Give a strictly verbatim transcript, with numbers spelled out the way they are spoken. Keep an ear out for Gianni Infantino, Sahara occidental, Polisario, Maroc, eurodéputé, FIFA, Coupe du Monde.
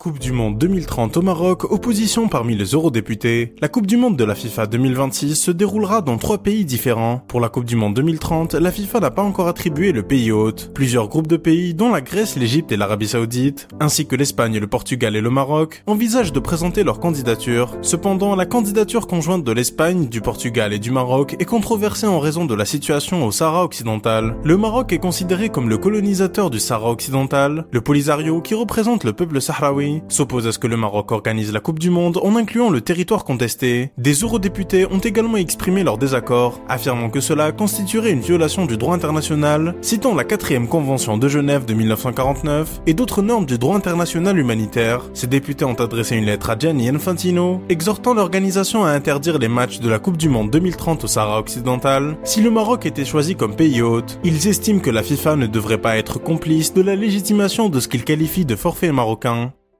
Coupe du Monde deux mille trente au Maroc, opposition parmi les eurodéputés. La Coupe du Monde de la FIFA deux mille vingt-six se déroulera dans trois pays différents. Pour la Coupe du Monde deux mille trente, la FIFA n'a pas encore attribué le pays hôte. Plusieurs groupes de pays, dont la Grèce, l'Égypte et l'Arabie Saoudite, ainsi que l'Espagne, le Portugal et le Maroc, envisagent de présenter leur candidature. Cependant, la candidature conjointe de l'Espagne, du Portugal et du Maroc est controversée en raison de la situation au Sahara occidental. Le Maroc est considéré comme le colonisateur du Sahara occidental. Le Polisario, qui représente le peuple sahraoui, s'oppose à ce que le Maroc organise la Coupe du Monde en incluant le territoire contesté. Des eurodéputés ont également exprimé leur désaccord, affirmant que cela constituerait une violation du droit international, citant la quatrième Convention de Genève de mille neuf cent quarante-neuf et d'autres normes du droit international humanitaire. Ces députés ont adressé une lettre à Gianni Infantino, exhortant l'organisation à interdire les matchs de la Coupe du Monde deux mille trente au Sahara occidental si le Maroc était choisi comme pays hôte. Ils estiment que la FIFA ne devrait pas être complice de la légitimation de ce qu'ils qualifient de forfait marocain.